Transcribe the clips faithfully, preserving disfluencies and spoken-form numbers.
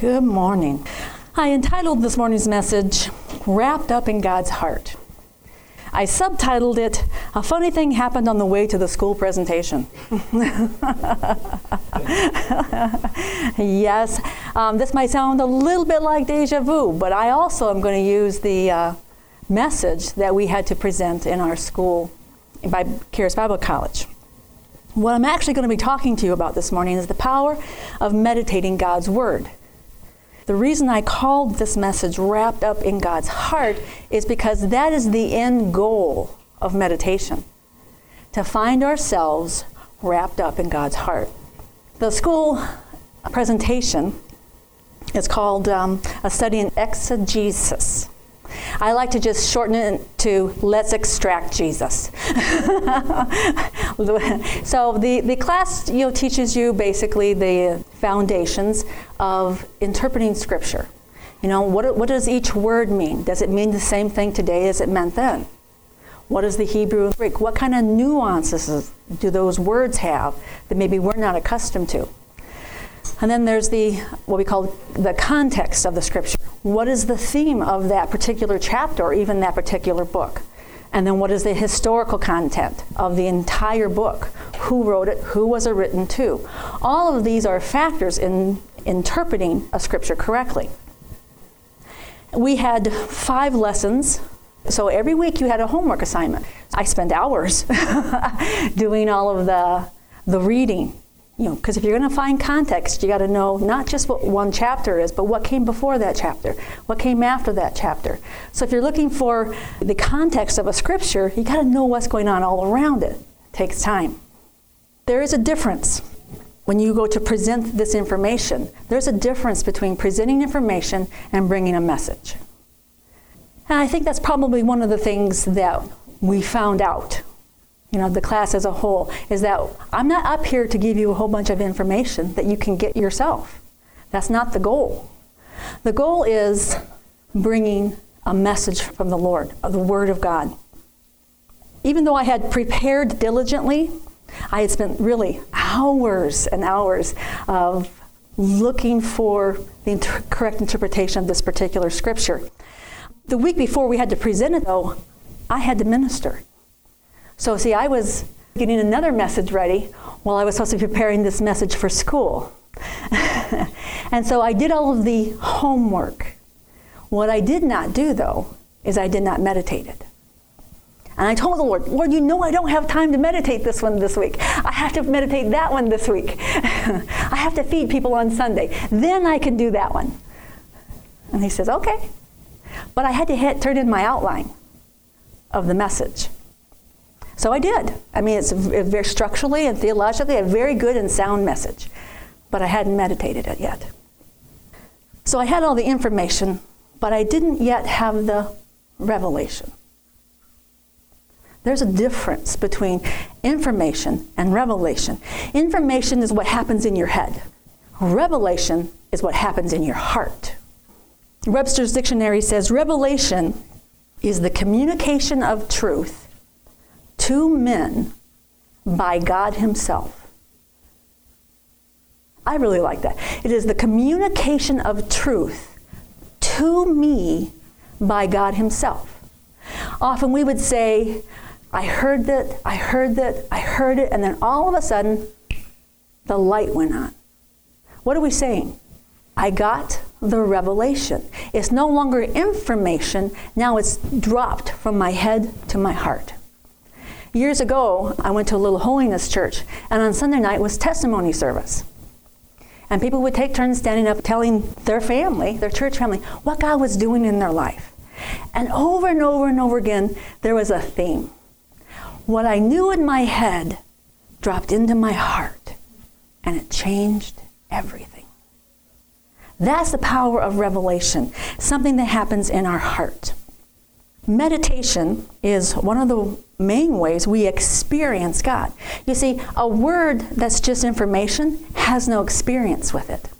Good morning. I entitled this morning's message, Wrapped Up in God's Heart. I subtitled it, A Funny Thing Happened on the Way to the School Presentation. Yes, um, this might sound a little bit like deja vu, but I also am going to use the uh, message that we had to present in our school by Karis Bible College. What I'm actually going to be talking to you about this morning is the power of meditating God's Word. The reason I called this message Wrapped Up in God's Heart is because that is the end goal of meditation, to find ourselves wrapped up in God's heart. The school presentation is called um, A Study in Exegesis. I like to just shorten it to Let's Extract Jesus. So the, the class you know, teaches you basically the foundations of interpreting Scripture. You know, what, what does each word mean? Does it mean the same thing today as it meant then? What is the Hebrew and Greek? What kind of nuances do those words have that maybe we're not accustomed to? And then there's the what we call the context of the Scripture. What is the theme of that particular chapter or even that particular book? And then what is the historical content of the entire book? Who wrote it? Who was it written to? All of these are factors in interpreting a scripture correctly. We had five lessons. So every week you had a homework assignment. I spent hours doing all of the the reading. You know, because if you're going to find context, you got to know not just what one chapter is, but what came before that chapter, what came after that chapter. So if you're looking for the context of a scripture, you got to know what's going on all around it. It takes time. There is a difference when you go to present this information. There's a difference between presenting information and bringing a message. And I think that's probably one of the things that we found out. You know, the class as a whole, is that I'm not up here to give you a whole bunch of information that you can get yourself. That's not the goal. The goal is bringing a message from the Lord, of the Word of God. Even though I had prepared diligently, I had spent really hours and hours of looking for the inter- correct interpretation of this particular scripture. The week before we had to present it, though, I had to minister. So see, I was getting another message ready while I was supposed to be preparing this message for school. And so I did all of the homework. What I did not do, though, is I did not meditate it. And I told the Lord, Lord, you know I don't have time to meditate this one this week. I have to meditate that one this week. I have to feed people on Sunday. Then I can do that one. And he says, okay. But I had to hit, turn in my outline of the message. So I did. I mean, it's very structurally and theologically a very good and sound message, but I hadn't meditated it yet. So I had all the information, but I didn't yet have the revelation. There's a difference between information and revelation. Information is what happens in your head. Revelation is what happens in your heart. Webster's dictionary says, revelation is the communication of truth to men by God Himself. I really like that. It is the communication of truth to me by God Himself. Often we would say, I heard that, I heard that, I heard it, and then all of a sudden, the light went on. What are we saying? I got the revelation. It's no longer information. Now it's dropped from my head to my heart. Years ago, I went to a little holiness church, and on Sunday night was testimony service. And people would take turns standing up telling their family, their church family, what God was doing in their life. And over and over and over again, there was a theme. What I knew in my head dropped into my heart, and it changed everything. That's the power of revelation, something that happens in our heart. Meditation is one of the main ways we experience God. You see, a word that's just information has no experience with it.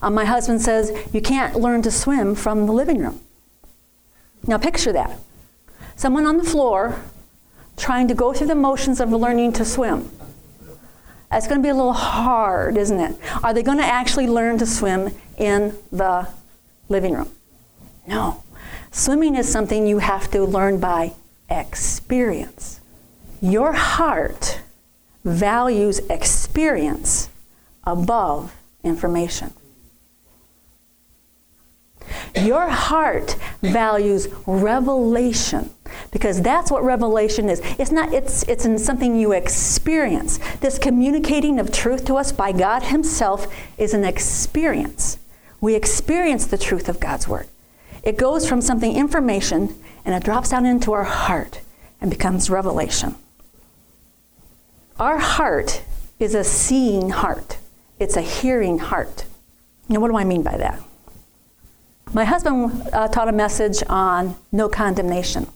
Um, my husband says, you can't learn to swim from the living room. Now picture that. Someone on the floor trying to go through the motions of learning to swim. That's going to be a little hard, isn't it? Are they going to actually learn to swim in the living room. No. Swimming is something you have to learn by experience. Your heart values experience above information. Your heart values revelation, because that's what revelation is. It's not, it's it's in something you experience. This communicating of truth to us by God himself is an experience. We experience the truth of God's word. It goes from something information and it drops down into our heart and becomes revelation. Our heart is a seeing heart. It's a hearing heart. Now, what do I mean by that? My husband uh, taught a message on no condemnation.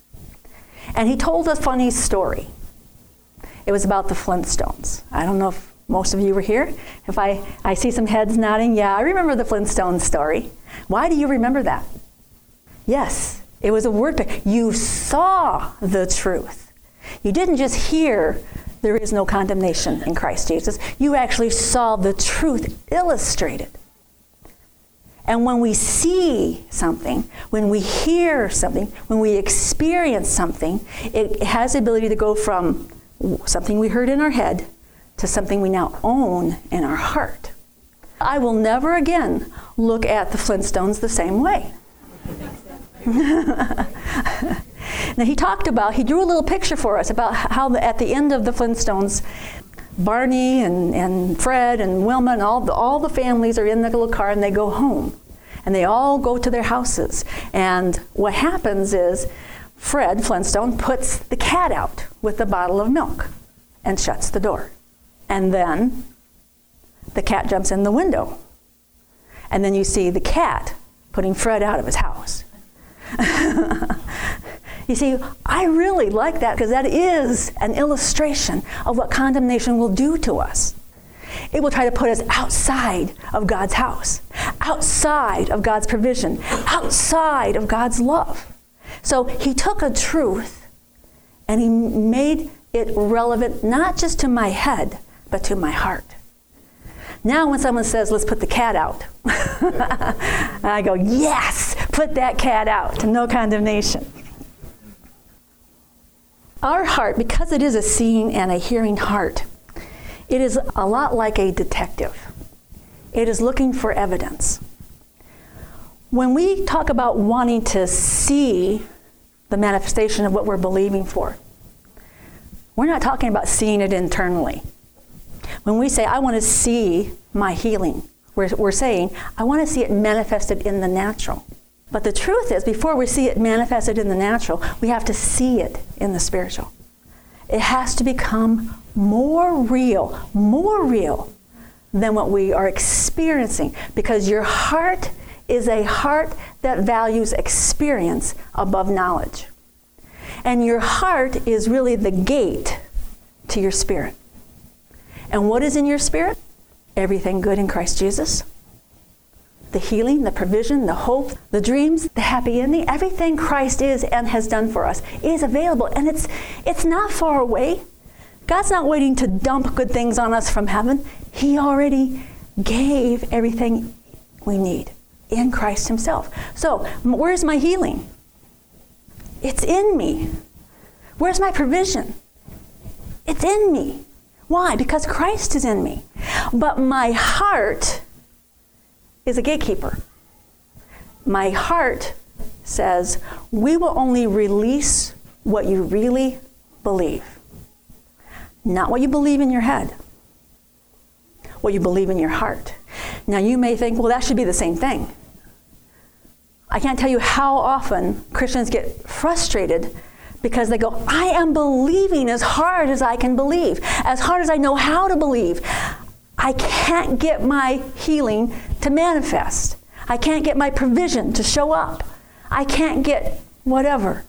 And he told a funny story. It was about the Flintstones. I don't know if most of you were here. If I, I see some heads nodding, yeah, I remember the Flintstones story. Why do you remember that? Yes, it was a word picture. You saw the truth. You didn't just hear there is no condemnation in Christ Jesus. You actually saw the truth illustrated. And when we see something, when we hear something, when we experience something, it has the ability to go from something we heard in our head to something we now own in our heart. I will never again look at the Flintstones the same way. Now he talked about, he drew a little picture for us about how the, at the end of the Flintstones, Barney and, and Fred and Wilma and all the, all the families are in the little car and they go home. And they all go to their houses. And what happens is Fred Flintstone puts the cat out with a bottle of milk and shuts the door. And then the cat jumps in the window. And then you see the cat putting Fred out of his house. You see, I really like that because that is an illustration of what condemnation will do to us. It will try to put us outside of God's house, outside of God's provision, outside of God's love. So he took a truth and he made it relevant not just to my head, but to my heart. Now when someone says, let's put the cat out, I go, yes, put that cat out, no condemnation. Our heart, because it is a seeing and a hearing heart, it is a lot like a detective. It is looking for evidence. When we talk about wanting to see the manifestation of what we're believing for, we're not talking about seeing it internally. When we say, I want to see my healing, we're, we're saying, I want to see it manifested in the natural. But the truth is, before we see it manifested in the natural, we have to see it in the spiritual. It has to become more real, more real than what we are experiencing. Because your heart is a heart that values experience above knowledge. And your heart is really the gate to your spirit. And what is in your spirit? Everything good in Christ Jesus. The healing, the provision, the hope, the dreams, the happy ending, everything Christ is and has done for us is available. And it's it's not far away. God's not waiting to dump good things on us from heaven. He already gave everything we need in Christ himself. So where's my healing? It's in me. Where's my provision? It's in me. Why? Because Christ is in me. But my heart is a gatekeeper. My heart says, we will only release what you really believe. Not what you believe in your head. What you believe in your heart. Now you may think, well, that should be the same thing. I can't tell you how often Christians get frustrated because they go, I am believing as hard as I can believe, as hard as I know how to believe. I can't get my healing to manifest. I can't get my provision to show up. I can't get whatever.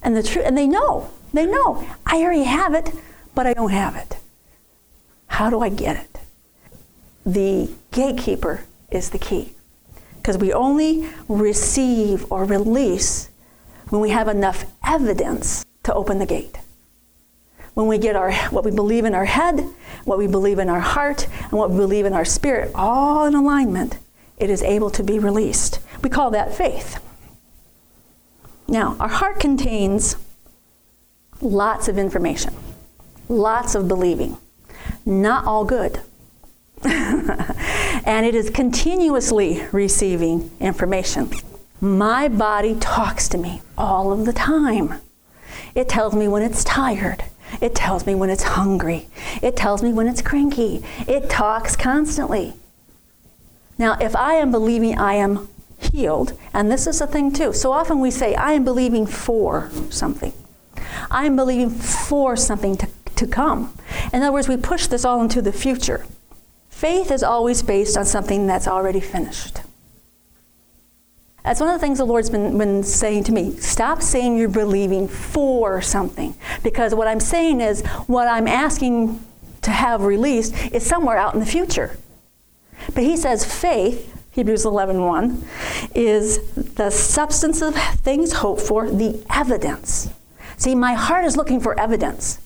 And the truth, and they know, they know. I already have it, but I don't have it. How do I get it? The gatekeeper is the key. Because we only receive or release when we have enough evidence to open the gate. When we get our what we believe in our head, what we believe in our heart, and what we believe in our spirit all in alignment, it is able to be released. We call that faith. Now, our heart contains lots of information, lots of believing, not all good. And it is continuously receiving information. My body talks to me all of the time. It tells me when it's tired. It tells me when it's hungry. It tells me when it's cranky. It talks constantly. Now, if I am believing I am healed, and this is a thing too. So often we say, I am believing for something. I am believing for something to, to come. In other words, we push this all into the future. Faith is always based on something that's already finished. That's one of the things the Lord's been, been saying to me. Stop saying you're believing for something. Because what I'm saying is, what I'm asking to have released is somewhere out in the future. But he says faith, Hebrews eleven one, is the substance of things hoped for, the evidence. See, my heart is looking for evidence.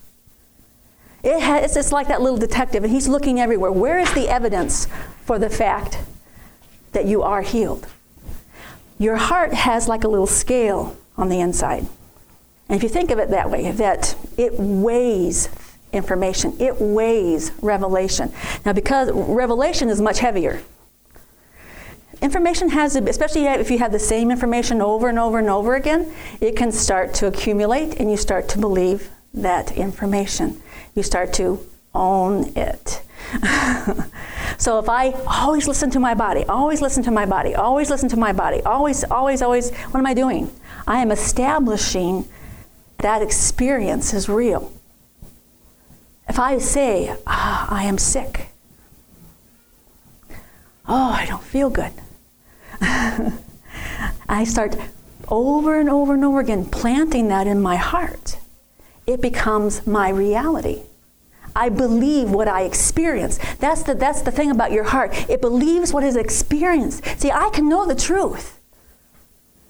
It has, it's like that little detective, and he's looking everywhere. Where is the evidence for the fact that you are healed? Your heart has like a little scale on the inside. And if you think of it that way, that it weighs information. It weighs revelation. Now, because revelation is much heavier. Information has, especially if you have the same information over and over and over again, it can start to accumulate, and you start to believe that information. You start to own it. So if I always listen to my body, always listen to my body, always listen to my body, always, always, always, what am I doing? I am establishing that experience is real. If I say, ah, I am sick. Oh, I don't feel good. I start over and over and over again planting that in my heart. It becomes my reality. I believe what I experience. That's the, that's the thing about your heart. It believes what is experienced. See, I can know the truth.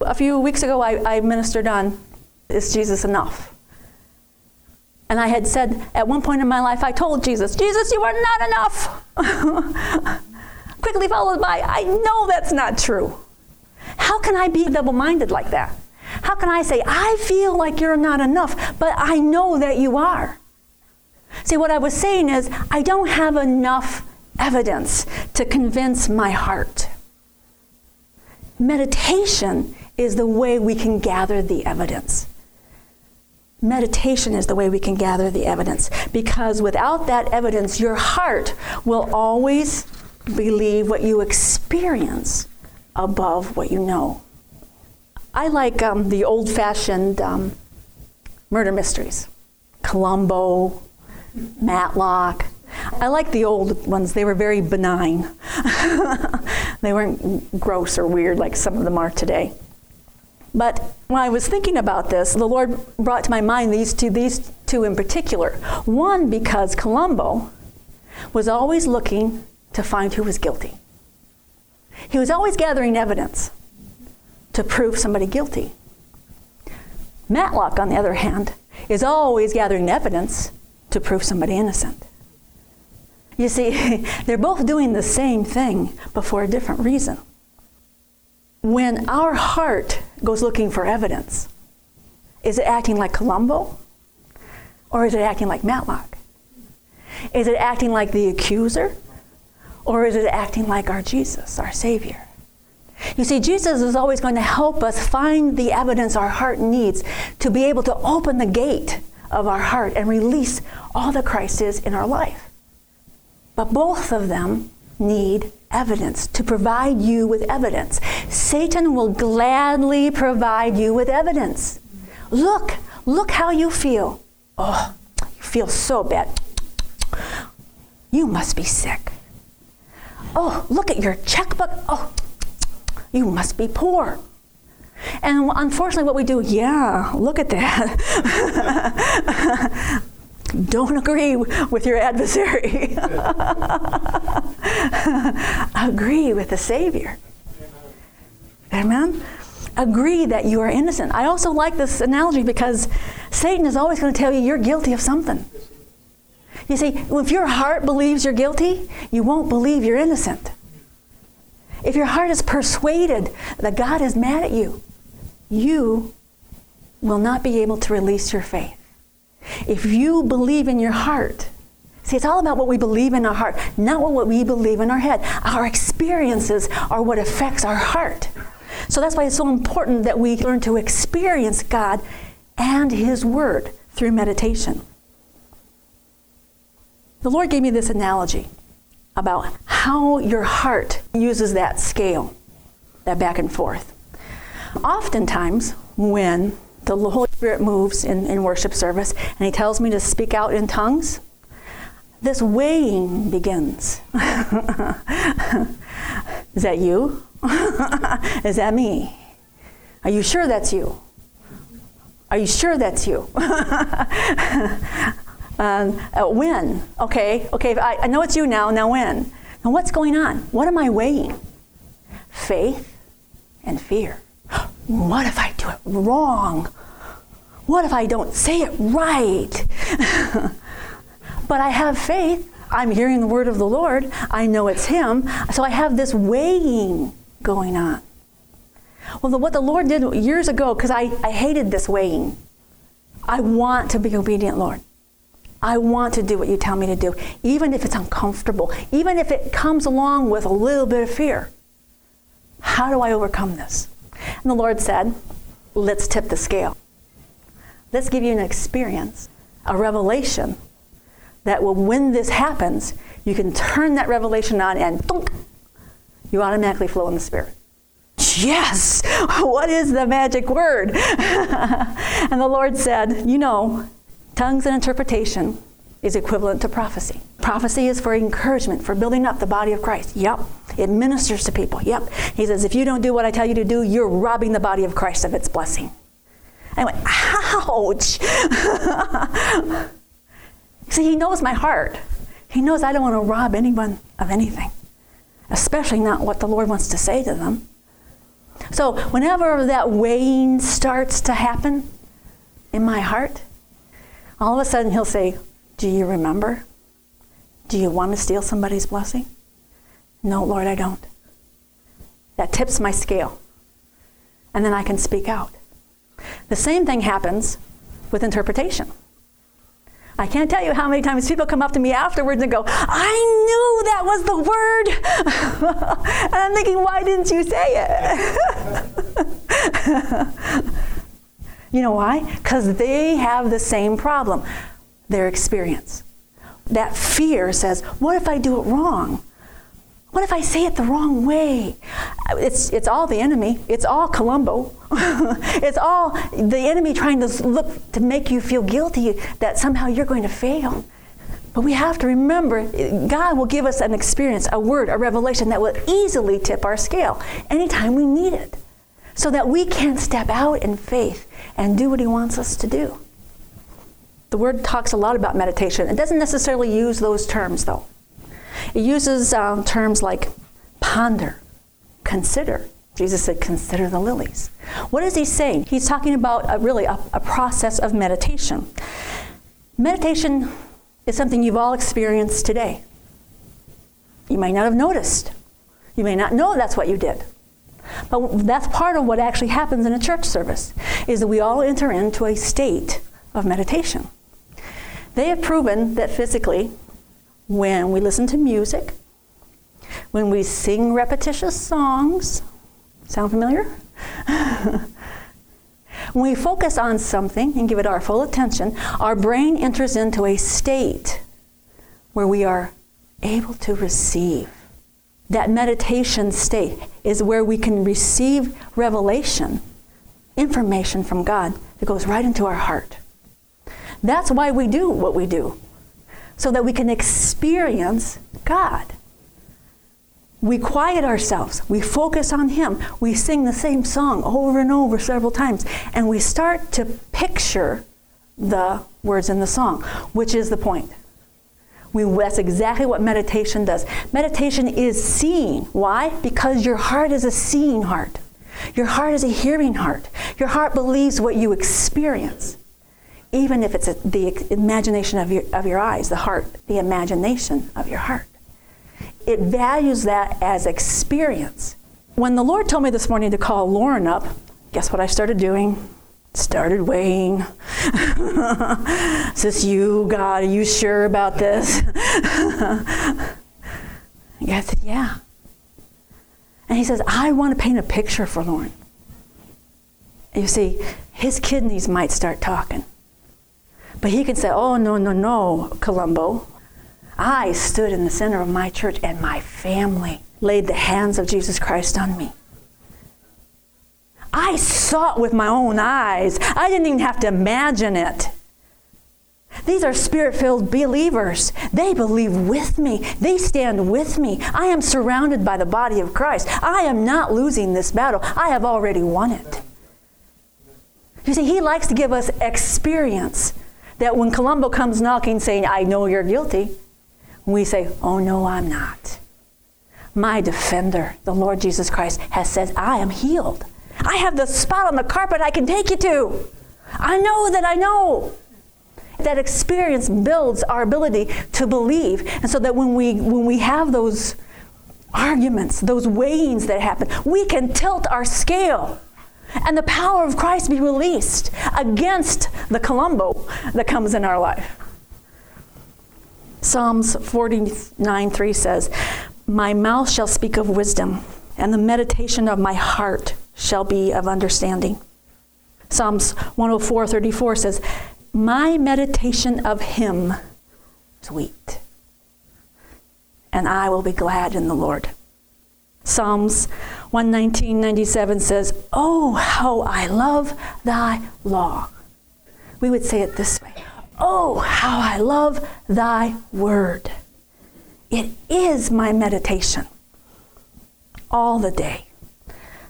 A few weeks ago, I, I ministered on, is Jesus enough? And I had said, at one point in my life, I told Jesus, Jesus, you are not enough. Quickly followed by, I know that's not true. How can I be double-minded like that? How can I say, I feel like you're not enough, but I know that you are? See, what I was saying is, I don't have enough evidence to convince my heart. Meditation is the way we can gather the evidence. Meditation is the way we can gather the evidence. Because without that evidence, your heart will always believe what you experience above what you know. I like um, the old-fashioned um, murder mysteries. Columbo, Matlock. I like the old ones. They were very benign. They weren't gross or weird like some of them are today. But when I was thinking about this, the Lord brought to my mind these two, these two in particular. One, because Columbo was always looking to find who was guilty. He was always gathering evidence to prove somebody guilty. Matlock, on the other hand, is always gathering evidence to prove somebody innocent. You see, they're both doing the same thing, but for a different reason. When our heart goes looking for evidence, is it acting like Columbo? Or is it acting like Matlock? Is it acting like the accuser? Or is it acting like our Jesus, our Savior? You see, Jesus is always going to help us find the evidence our heart needs to be able to open the gate of our heart and release all that Christ is in our life. But both of them need evidence, to provide you with evidence. Satan will gladly provide you with evidence. Look, look how you feel. Oh, you feel so bad. You must be sick. Oh, look at your checkbook. Oh, you must be poor. And unfortunately what we do, yeah, look at that. Don't agree with your adversary. Agree with the Savior. Amen? Agree that you are innocent. I also like this analogy because Satan is always going to tell you you're guilty of something. You see, if your heart believes you're guilty, you won't believe you're innocent. If your heart is persuaded that God is mad at you, you will not be able to release your faith. If you believe in your heart, see, it's all about what we believe in our heart, not what we believe in our head. Our experiences are what affects our heart. So that's why it's so important that we learn to experience God and His Word through meditation. The Lord gave me this analogy about how your heart uses that scale, that back and forth. Oftentimes, when the Holy Spirit moves in, in worship service and He tells me to speak out in tongues, this weighing begins. Is that you? Is that me? Are you sure that's you? Are you sure that's you? um, uh, when? Okay, okay, I, I know it's you now, now when? Now what's going on? What am I weighing? Faith and fear. What if I do it wrong? What if I don't say it right? But I have faith. I'm hearing the word of the Lord. I know it's Him. So I have this weighing going on. Well, the, what the Lord did years ago, because I, I hated this weighing. I want to be obedient, Lord. I want to do what you tell me to do, even if it's uncomfortable, even if it comes along with a little bit of fear. How do I overcome this? And the Lord said, let's tip the scale. Let's give you an experience, a revelation, that will, when this happens, you can turn that revelation on and thunk, you automatically flow in the Spirit. Yes! What is the magic word? And the Lord said, you know, tongues and interpretation is equivalent to prophecy. Prophecy is for encouragement, for building up the body of Christ. Yep. It ministers to people. Yep. He says, if you don't do what I tell you to do, you're robbing the body of Christ of its blessing. I went, ouch! See, He knows my heart. He knows I don't want to rob anyone of anything, especially not what the Lord wants to say to them. So whenever that weighing starts to happen in my heart, all of a sudden He'll say, do you remember? Do you want to steal somebody's blessing? No, Lord, I don't. That tips my scale. And then I can speak out. The same thing happens with interpretation. I can't tell you how many times people come up to me afterwards and go, I knew that was the word. And I'm thinking, why didn't you say it? You know why? Because they have the same problem, their experience. That fear says, what if I do it wrong? What if I say it the wrong way? It's it's all the enemy. It's all Columbo. It's all the enemy trying to look to make you feel guilty that somehow you're going to fail. But we have to remember, God will give us an experience, a word, a revelation that will easily tip our scale anytime we need it, so that we can step out in faith and do what He wants us to do. The Word talks a lot about meditation. It doesn't necessarily use those terms, though. It uses um, terms like ponder, consider. Jesus said, consider the lilies. What is He saying? He's talking about a, really a, a process of meditation. Meditation is something you've all experienced today. You may not have noticed. You may not know that's what you did. But that's part of what actually happens in a church service, is that we all enter into a state of meditation. They have proven that physically, when we listen to music, when we sing repetitious songs, sound familiar? When we focus on something and give it our full attention, our brain enters into a state where we are able to receive. That meditation state is where we can receive revelation, information from God that goes right into our heart. That's why we do what we do, so that we can experience God. We quiet ourselves. We focus on Him. We sing the same song over and over several times. And we start to picture the words in the song, which is the point. We, that's exactly what meditation does. Meditation is seeing. Why? Because your heart is a seeing heart. Your heart is a hearing heart. Your heart believes what you experience. Even if it's a, the imagination of your, of your eyes, the heart, the imagination of your heart. it values that as experience. When the Lord told me this morning to call Lauren up, guess what I started doing? Started weighing. Is this you, God? Are you sure about this? I said, yeah. And he says, I want to paint a picture for Lauren. You see, his kidneys might start talking. But he can say, oh, no, no, no, Columbo. I stood in the center of my church and my family laid the hands of Jesus Christ on me. I saw it with my own eyes. I didn't even have to imagine it. These are spirit-filled believers. They believe with me. They stand with me. I am surrounded by the body of Christ. I am not losing this battle. I have already won it. You see, he likes to give us experience. That when Columbo comes knocking saying, I know you're guilty, we say, oh no, I'm not. My defender, the Lord Jesus Christ, has said, I am healed. I have the spot on the carpet I can take you to. I know that I know. That experience builds our ability to believe. And so that when we when we have those arguments, those weighings that happen, we can tilt our scale. And the power of Christ be released against the Columbo that comes in our life. Psalms forty-nine three says, my mouth shall speak of wisdom, and the meditation of my heart shall be of understanding. Psalms one oh four thirty-four says, my meditation of him is sweet, and I will be glad in the Lord. Psalms one nineteen ninety-seven says, oh, how I love thy law. We would say it this way. Oh, how I love thy word. It is my meditation all the day.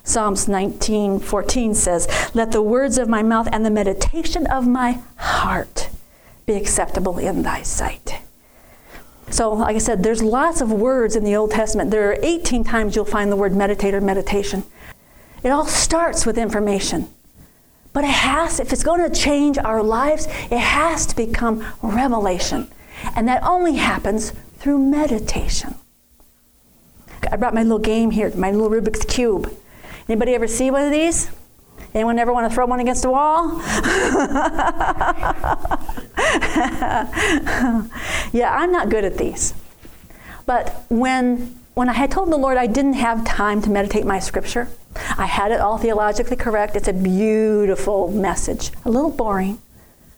Psalms nineteen fourteen says, let the words of my mouth and the meditation of my heart be acceptable in thy sight. So, like I said, there's lots of words in the Old Testament. There are eighteen times you'll find the word meditator, meditation. It all starts with information. But it has, if it's going to change our lives, it has to become revelation. And that only happens through meditation. I brought my little game here, my little Rubik's Cube. Anybody ever see one of these? Anyone ever want to throw one against a wall? Yeah, I'm not good at these. But when when I had told the Lord I didn't have time to meditate my scripture, I had it all theologically correct. It's a beautiful message. A little boring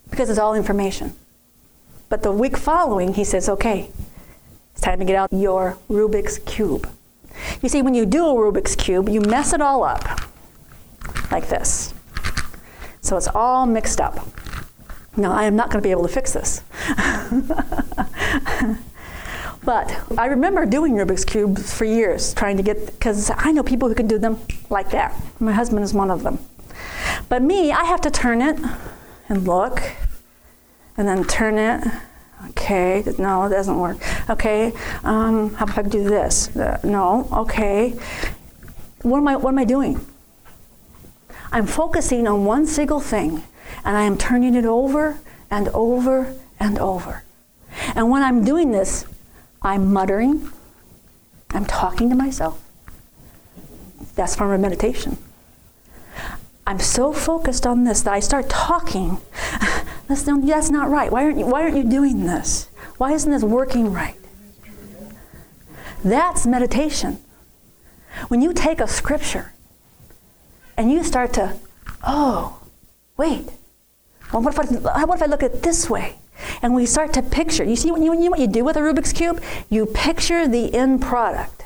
because it's all information. But the week following, he says, okay, it's time to get out your Rubik's Cube. You see, when you do a Rubik's Cube, you mess it all up like this. So it's all mixed up. Now, I am not going to be able to fix this. But I remember doing Rubik's Cubes for years, trying to get, because I know people who can do them like that. My husband is one of them. But me, I have to turn it and look, and then turn it. Okay, no, it doesn't work. Okay, um, how about I do this? Uh, no, okay. What am I, what am I doing? I'm focusing on one single thing, and I am turning it over and over and over. And when I'm doing this, I'm muttering. I'm talking to myself. That's from a meditation. I'm so focused on this that I start talking. That's not, that's not right. Why aren't you, why aren't you doing this? Why isn't this working right? That's meditation. When you take a scripture, and you start to, oh, wait. Well, what if I, what if I look at it this way? And we start to picture. You see what you, what you do with a Rubik's Cube? You picture the end product.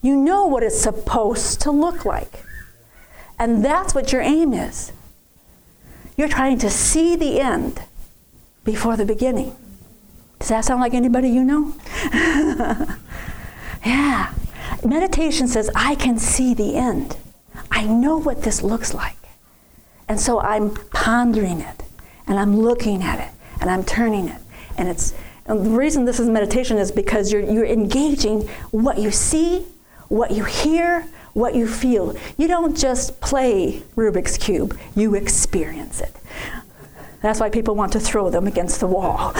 You know what it's supposed to look like. And that's what your aim is. You're trying to see the end before the beginning. Does that sound like anybody you know? Yeah. Meditation says, I can see the end. I know what this looks like. And so I'm pondering it, and I'm looking at it, and I'm turning it. And it's and the reason this is meditation is because you're you're engaging what you see, what you hear, what you feel. You don't just play Rubik's Cube, you experience it. That's why people want to throw them against the wall.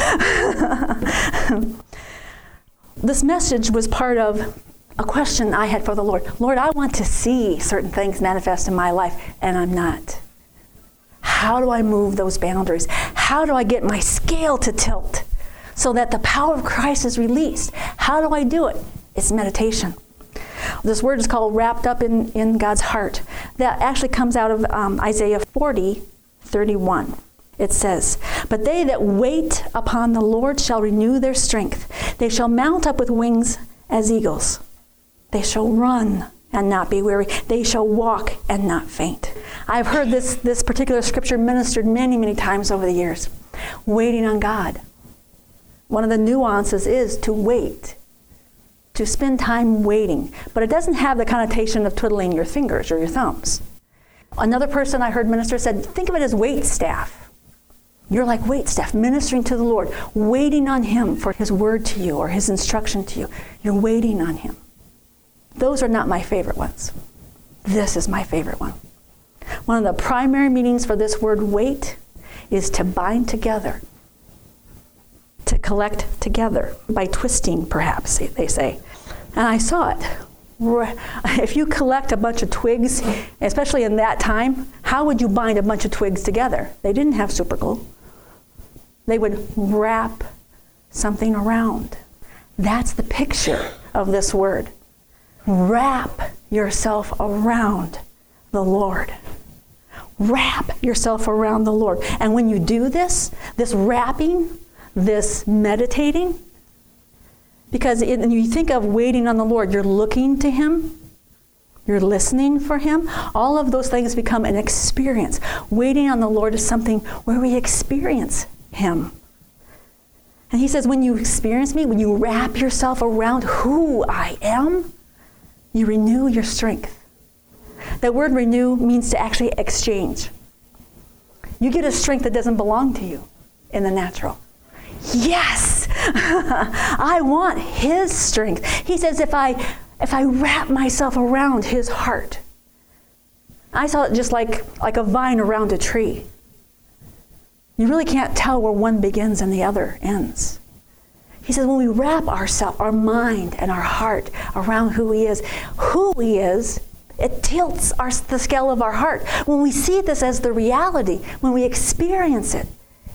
this message was part of a question I had for the Lord. Lord, I want to see certain things manifest in my life, and I'm not. How do I move those boundaries? How do I get my scale to tilt so that the power of Christ is released? How do I do it? It's meditation. This word is called wrapped up in, in God's heart. That actually comes out of um, Isaiah forty, thirty-one. It says, "But they that wait upon the Lord shall renew their strength. They shall mount up with wings as eagles. They shall run and not be weary. They shall walk and not faint." I've heard this, this particular scripture ministered many, many times over the years. Waiting on God. One of the nuances is to wait. To spend time waiting. But it doesn't have the connotation of twiddling your fingers or your thumbs. Another person I heard minister said, think of it as wait staff. You're like waitstaff, ministering to the Lord, waiting on Him for His word to you or His instruction to you. You're waiting on Him. Those are not my favorite ones. This is my favorite one. One of the primary meanings for this word wait is to bind together, to collect together by twisting, perhaps, they say. And I saw it. If you collect a bunch of twigs, especially in that time, how would you bind a bunch of twigs together? They didn't have super glue. They would wrap something around. That's the picture of this word. Wrap yourself around the Lord. Wrap yourself around the Lord. And when you do this, this wrapping, this meditating, because it, and you think of waiting on the Lord, you're looking to Him, you're listening for Him. All of those things become an experience. Waiting on the Lord is something where we experience Him. And He says, when you experience me, when you wrap yourself around who I am, you renew your strength. That word renew means to actually exchange. You get a strength that doesn't belong to you in the natural. Yes! I want His strength. He says, if I if I wrap myself around His heart. I saw it just like, like a vine around a tree. You really can't tell where one begins and the other ends. He says, when we wrap ourselves, our mind and our heart around who He is, who He is, it tilts our, the scale of our heart. When we see this as the reality, when we experience it,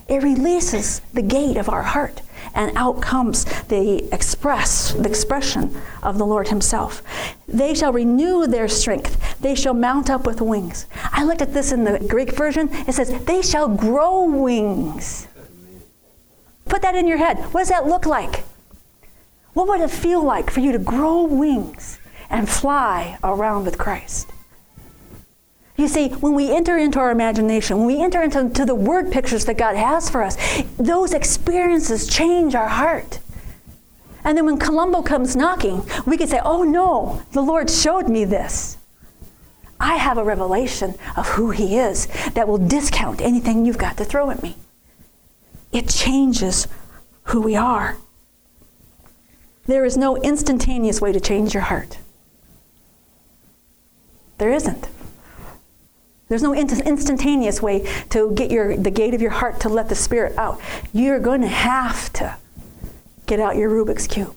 it releases the gate of our heart, and out comes the express, the expression of the Lord Himself. They shall renew their strength. They shall mount up with wings. I looked at this in the Greek version. It says, they shall grow wings. Put that in your head. What does that look like? What would it feel like for you to grow wings and fly around with Christ? You see, when we enter into our imagination, when we enter into to the word pictures that God has for us, those experiences change our heart. And then when Columbo comes knocking, we can say, oh no, the Lord showed me this. I have a revelation of who He is that will discount anything you've got to throw at me. It changes who we are. There is no instantaneous way to change your heart. There isn't. There's no inst- instantaneous way to get your the gate of your heart to let the Spirit out. You're going to have to get out your Rubik's Cube,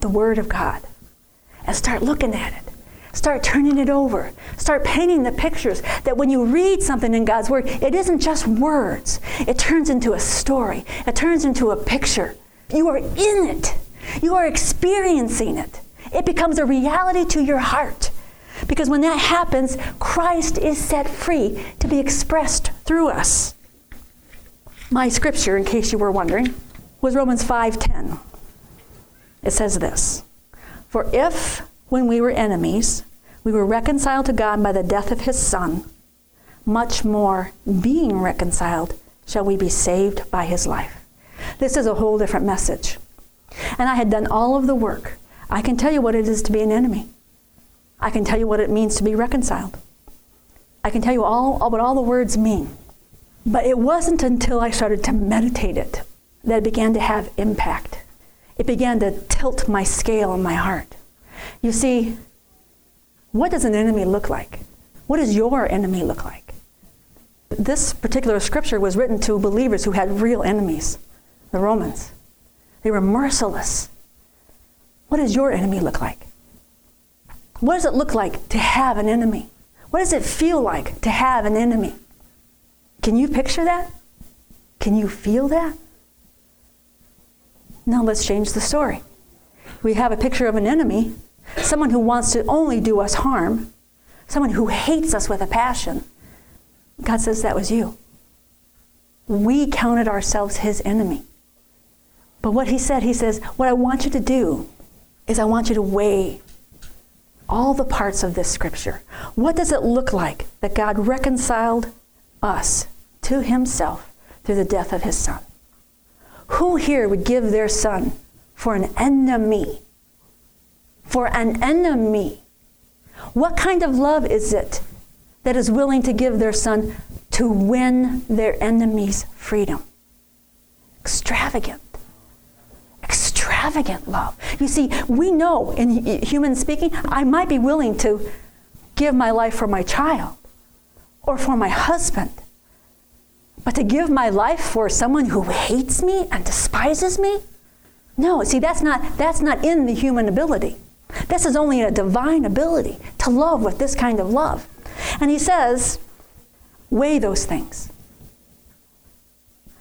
the Word of God, and start looking at it. Start turning it over. Start painting the pictures that when you read something in God's Word, it isn't just words. It turns into a story. It turns into a picture. You are in it. You are experiencing it. It becomes a reality to your heart. Because when that happens, Christ is set free to be expressed through us. My scripture, in case you were wondering, was Romans five ten. It says this, "For if, when we were enemies, we were reconciled to God by the death of His Son, much more, being reconciled, shall we be saved by His life." This is a whole different message. And I had done all of the work. I can tell you what it is to be an enemy. I can tell you what it means to be reconciled. I can tell you all, all what all the words mean. But it wasn't until I started to meditate it that it began to have impact. It began to tilt my scale in my heart. You see, what does an enemy look like? What does your enemy look like? This particular scripture was written to believers who had real enemies, the Romans. They were merciless. What does your enemy look like? What does it look like to have an enemy? What does it feel like to have an enemy? Can you picture that? Can you feel that? Now let's change the story. We have a picture of an enemy, someone who wants to only do us harm, someone who hates us with a passion. God says that was you. We counted ourselves his enemy. But what he said, he says, what I want you to do is I want you to weigh all the parts of this scripture. What does it look like that God reconciled us to himself through the death of his son? Who here would give their son for an enemy? For an enemy. What kind of love is it that is willing to give their son to win their enemy's freedom? Extravagant. Extravagant love. You see, we know in human speaking, I might be willing to give my life for my child or for my husband. But to give my life for someone who hates me and despises me? No, see, that's not that's not in the human ability. This is only a divine ability to love with this kind of love. And he says, weigh those things.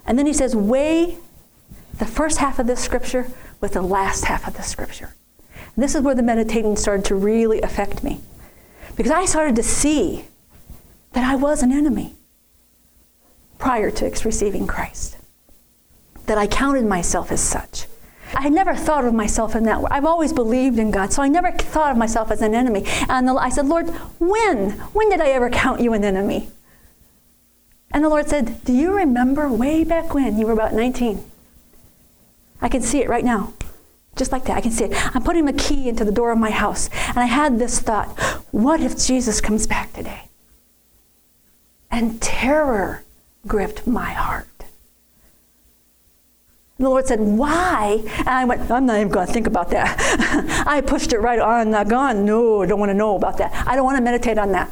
And then he says, weigh the first half of this scripture with the last half of the scripture. And this is where the meditating started to really affect me. Because I started to see that I was an enemy prior to receiving Christ. That I counted myself as such. I never thought of myself in that way. I've always believed in God, so I never thought of myself as an enemy. And the, I said, Lord, when? When did I ever count you an enemy? And the Lord said, do you remember way back when you were about nineteen? I can see it right now. Just like that, I can see it. I'm putting a key into the door of my house. And I had this thought, what if Jesus comes back today? And terror gripped my heart. And the Lord said, why? And I went, I'm not even going to think about that. I pushed it right on. Not gone. No, I don't want to know about that. I don't want to meditate on that.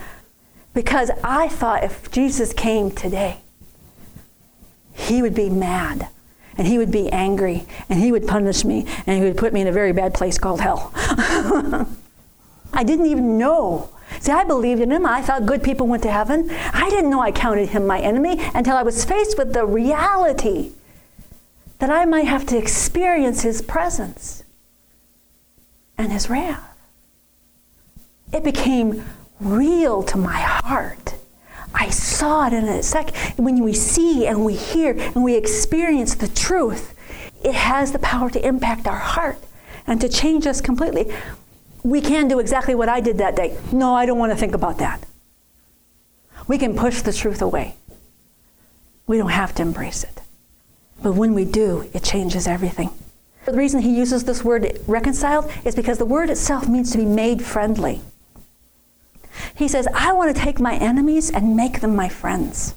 Because I thought if Jesus came today, he would be mad. And he would be angry. And he would punish me. And he would put me in a very bad place called hell. I didn't even know. See, I believed in him. I thought good people went to heaven. I didn't know I counted him my enemy until I was faced with the reality that I might have to experience his presence and his wrath. It became real to my heart. I saw it in a second. When we see and we hear and we experience the truth, it has the power to impact our heart and to change us completely. We can do exactly what I did that day. No, I don't want to think about that. We can push the truth away. We don't have to embrace it. But when we do, it changes everything. The reason he uses this word reconciled is because the word itself means to be made friendly. He says, I want to take my enemies and make them my friends.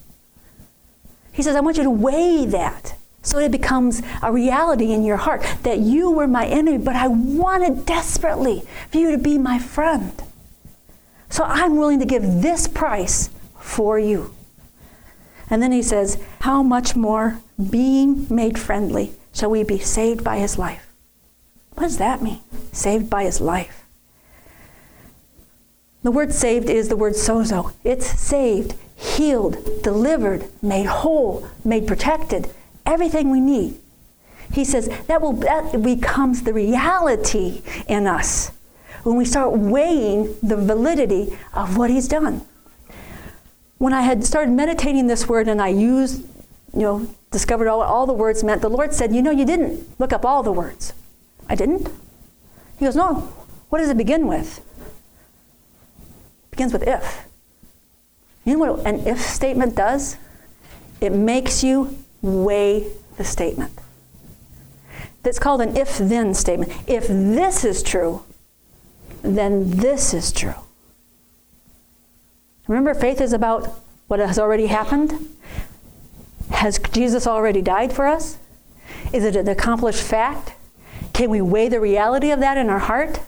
He says, I want you to weigh that so it becomes a reality in your heart that you were my enemy, but I wanted desperately for you to be my friend. So I'm willing to give this price for you. And then he says, how much more being made friendly shall we be saved by his life? What does that mean? Saved by his life. The word saved is the word sozo. It's saved, healed, delivered, made whole, made protected. Everything we need. He says that will that becomes the reality in us when we start weighing the validity of what he's done. When I had started meditating this word and I used, you know, discovered all, all the words meant, the Lord said, you know, you didn't look up all the words. I didn't. He goes, no. What does it begin with? It begins with if. You know what an if statement does? It makes you weigh the statement. That's called an if-then statement. If this is true, then this is true. Remember, faith is about what has already happened. Has Jesus already died for us? Is it an accomplished fact? Can we weigh the reality of that in our heart?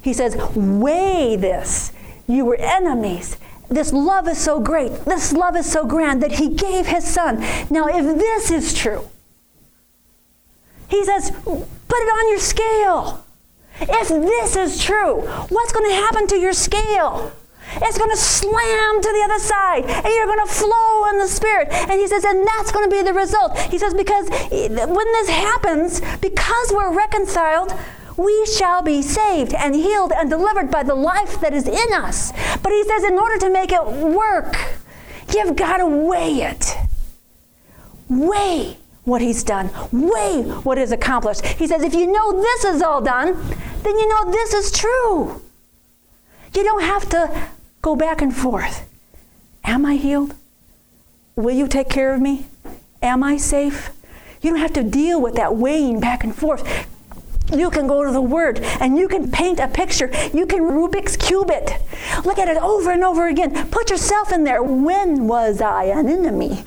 He says, weigh this. You were enemies. This love is so great. This love is so grand that he gave his son. Now, if this is true, he says, put it on your scale. If this is true, what's going to happen to your scale? It's going to slam to the other side, and you're going to flow in the Spirit. And he says, and that's going to be the result. He says, because when this happens, because we're reconciled, we shall be saved and healed and delivered by the life that is in us. But he says, in order to make it work, you've got to weigh it. Weigh what he's done. Weigh what is accomplished. He says, if you know this is all done, then you know this is true. You don't have to go back and forth. Am I healed? Will you take care of me? Am I safe? You don't have to deal with that weighing back and forth. You can go to the Word, and you can paint a picture. You can Rubik's Cube it. Look at it over and over again. Put yourself in there. When was I an enemy?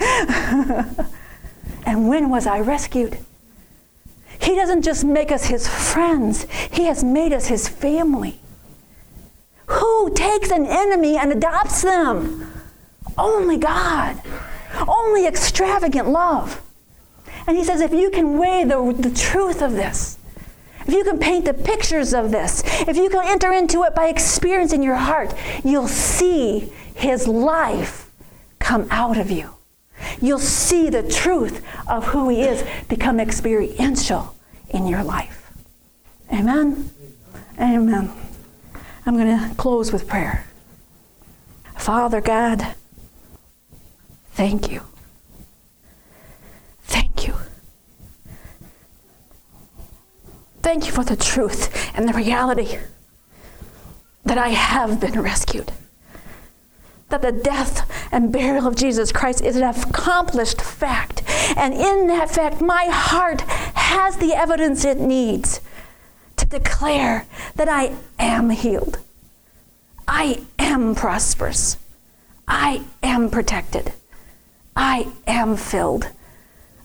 And when was I rescued? He doesn't just make us his friends. He has made us his family. Who takes an enemy and adopts them? Only God. Only extravagant love. And he says, if you can weigh the, the truth of this, if you can paint the pictures of this, if you can enter into it by experience in your heart, you'll see his life come out of you. You'll see the truth of who he is become experiential in your life. Amen? Amen. I'm going to close with prayer. Father God, thank you. Thank you. Thank you for the truth and the reality that I have been rescued. That the death and burial of Jesus Christ is an accomplished fact. And in that fact, my heart has the evidence it needs to declare that I am healed. I am prosperous. I am protected. I am filled.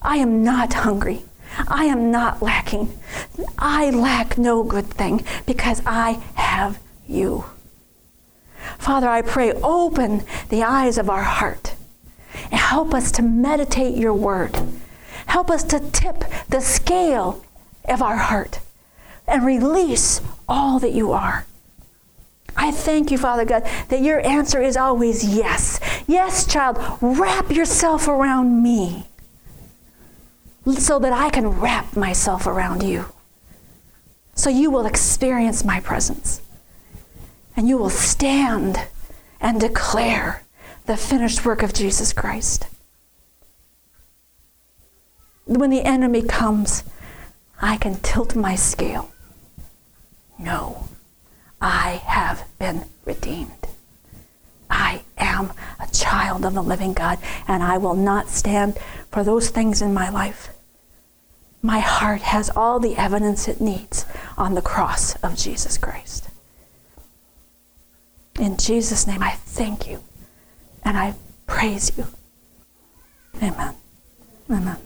I am not hungry. I am not lacking. I lack no good thing because I have you. Father, I pray, open the eyes of our heart and help us to meditate your word. Help us to tip the scale of our heart and release all that you are. I thank you, Father God, that your answer is always yes. Yes, child, wrap yourself around me so that I can wrap myself around you. So you will experience my presence. And you will stand and declare the finished work of Jesus Christ. When the enemy comes, I can tilt my scale. No, I have been redeemed. I am a child of the living God, and I will not stand for those things in my life. My heart has all the evidence it needs on the cross of Jesus Christ. In Jesus' name, I thank you, and I praise you. Amen. Amen.